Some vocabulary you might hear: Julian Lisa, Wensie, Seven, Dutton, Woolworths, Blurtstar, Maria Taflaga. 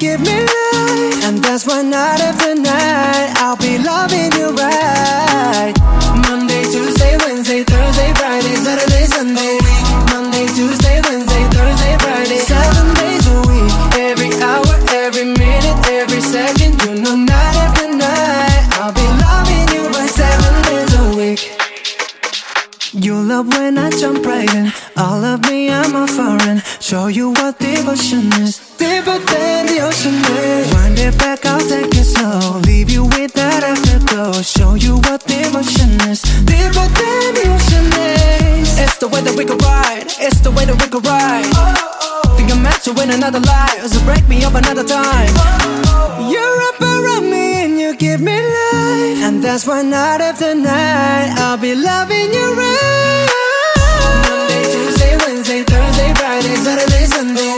give me life, and that's why night after night I'll be loving you right. Monday, Tuesday, Wednesday, Thursday, Friday, Saturday, Sunday. Monday, Tuesday, Wednesday, Thursday, Friday, 7 days a week. Every hour, every minute, every second, you know night after night I'll be loving you right. 7 days a week. You love when I jump right in. All of me, I'm a foreign. Show you what devotion is, deeper than the ocean is. Wind it back, I'll take it slow. Leave you with that afterglow. Show you what devotion is, deeper than the ocean is. It's the way that we could ride. It's the way that we could ride. Oh, oh. Think I met you in another life, so break me up another time. Oh, oh. You're up around me and you give me life, and that's why night after night I'll be loving you right. Monday, Tuesday, Wednesday, Thursday, Friday, Saturday, Sunday.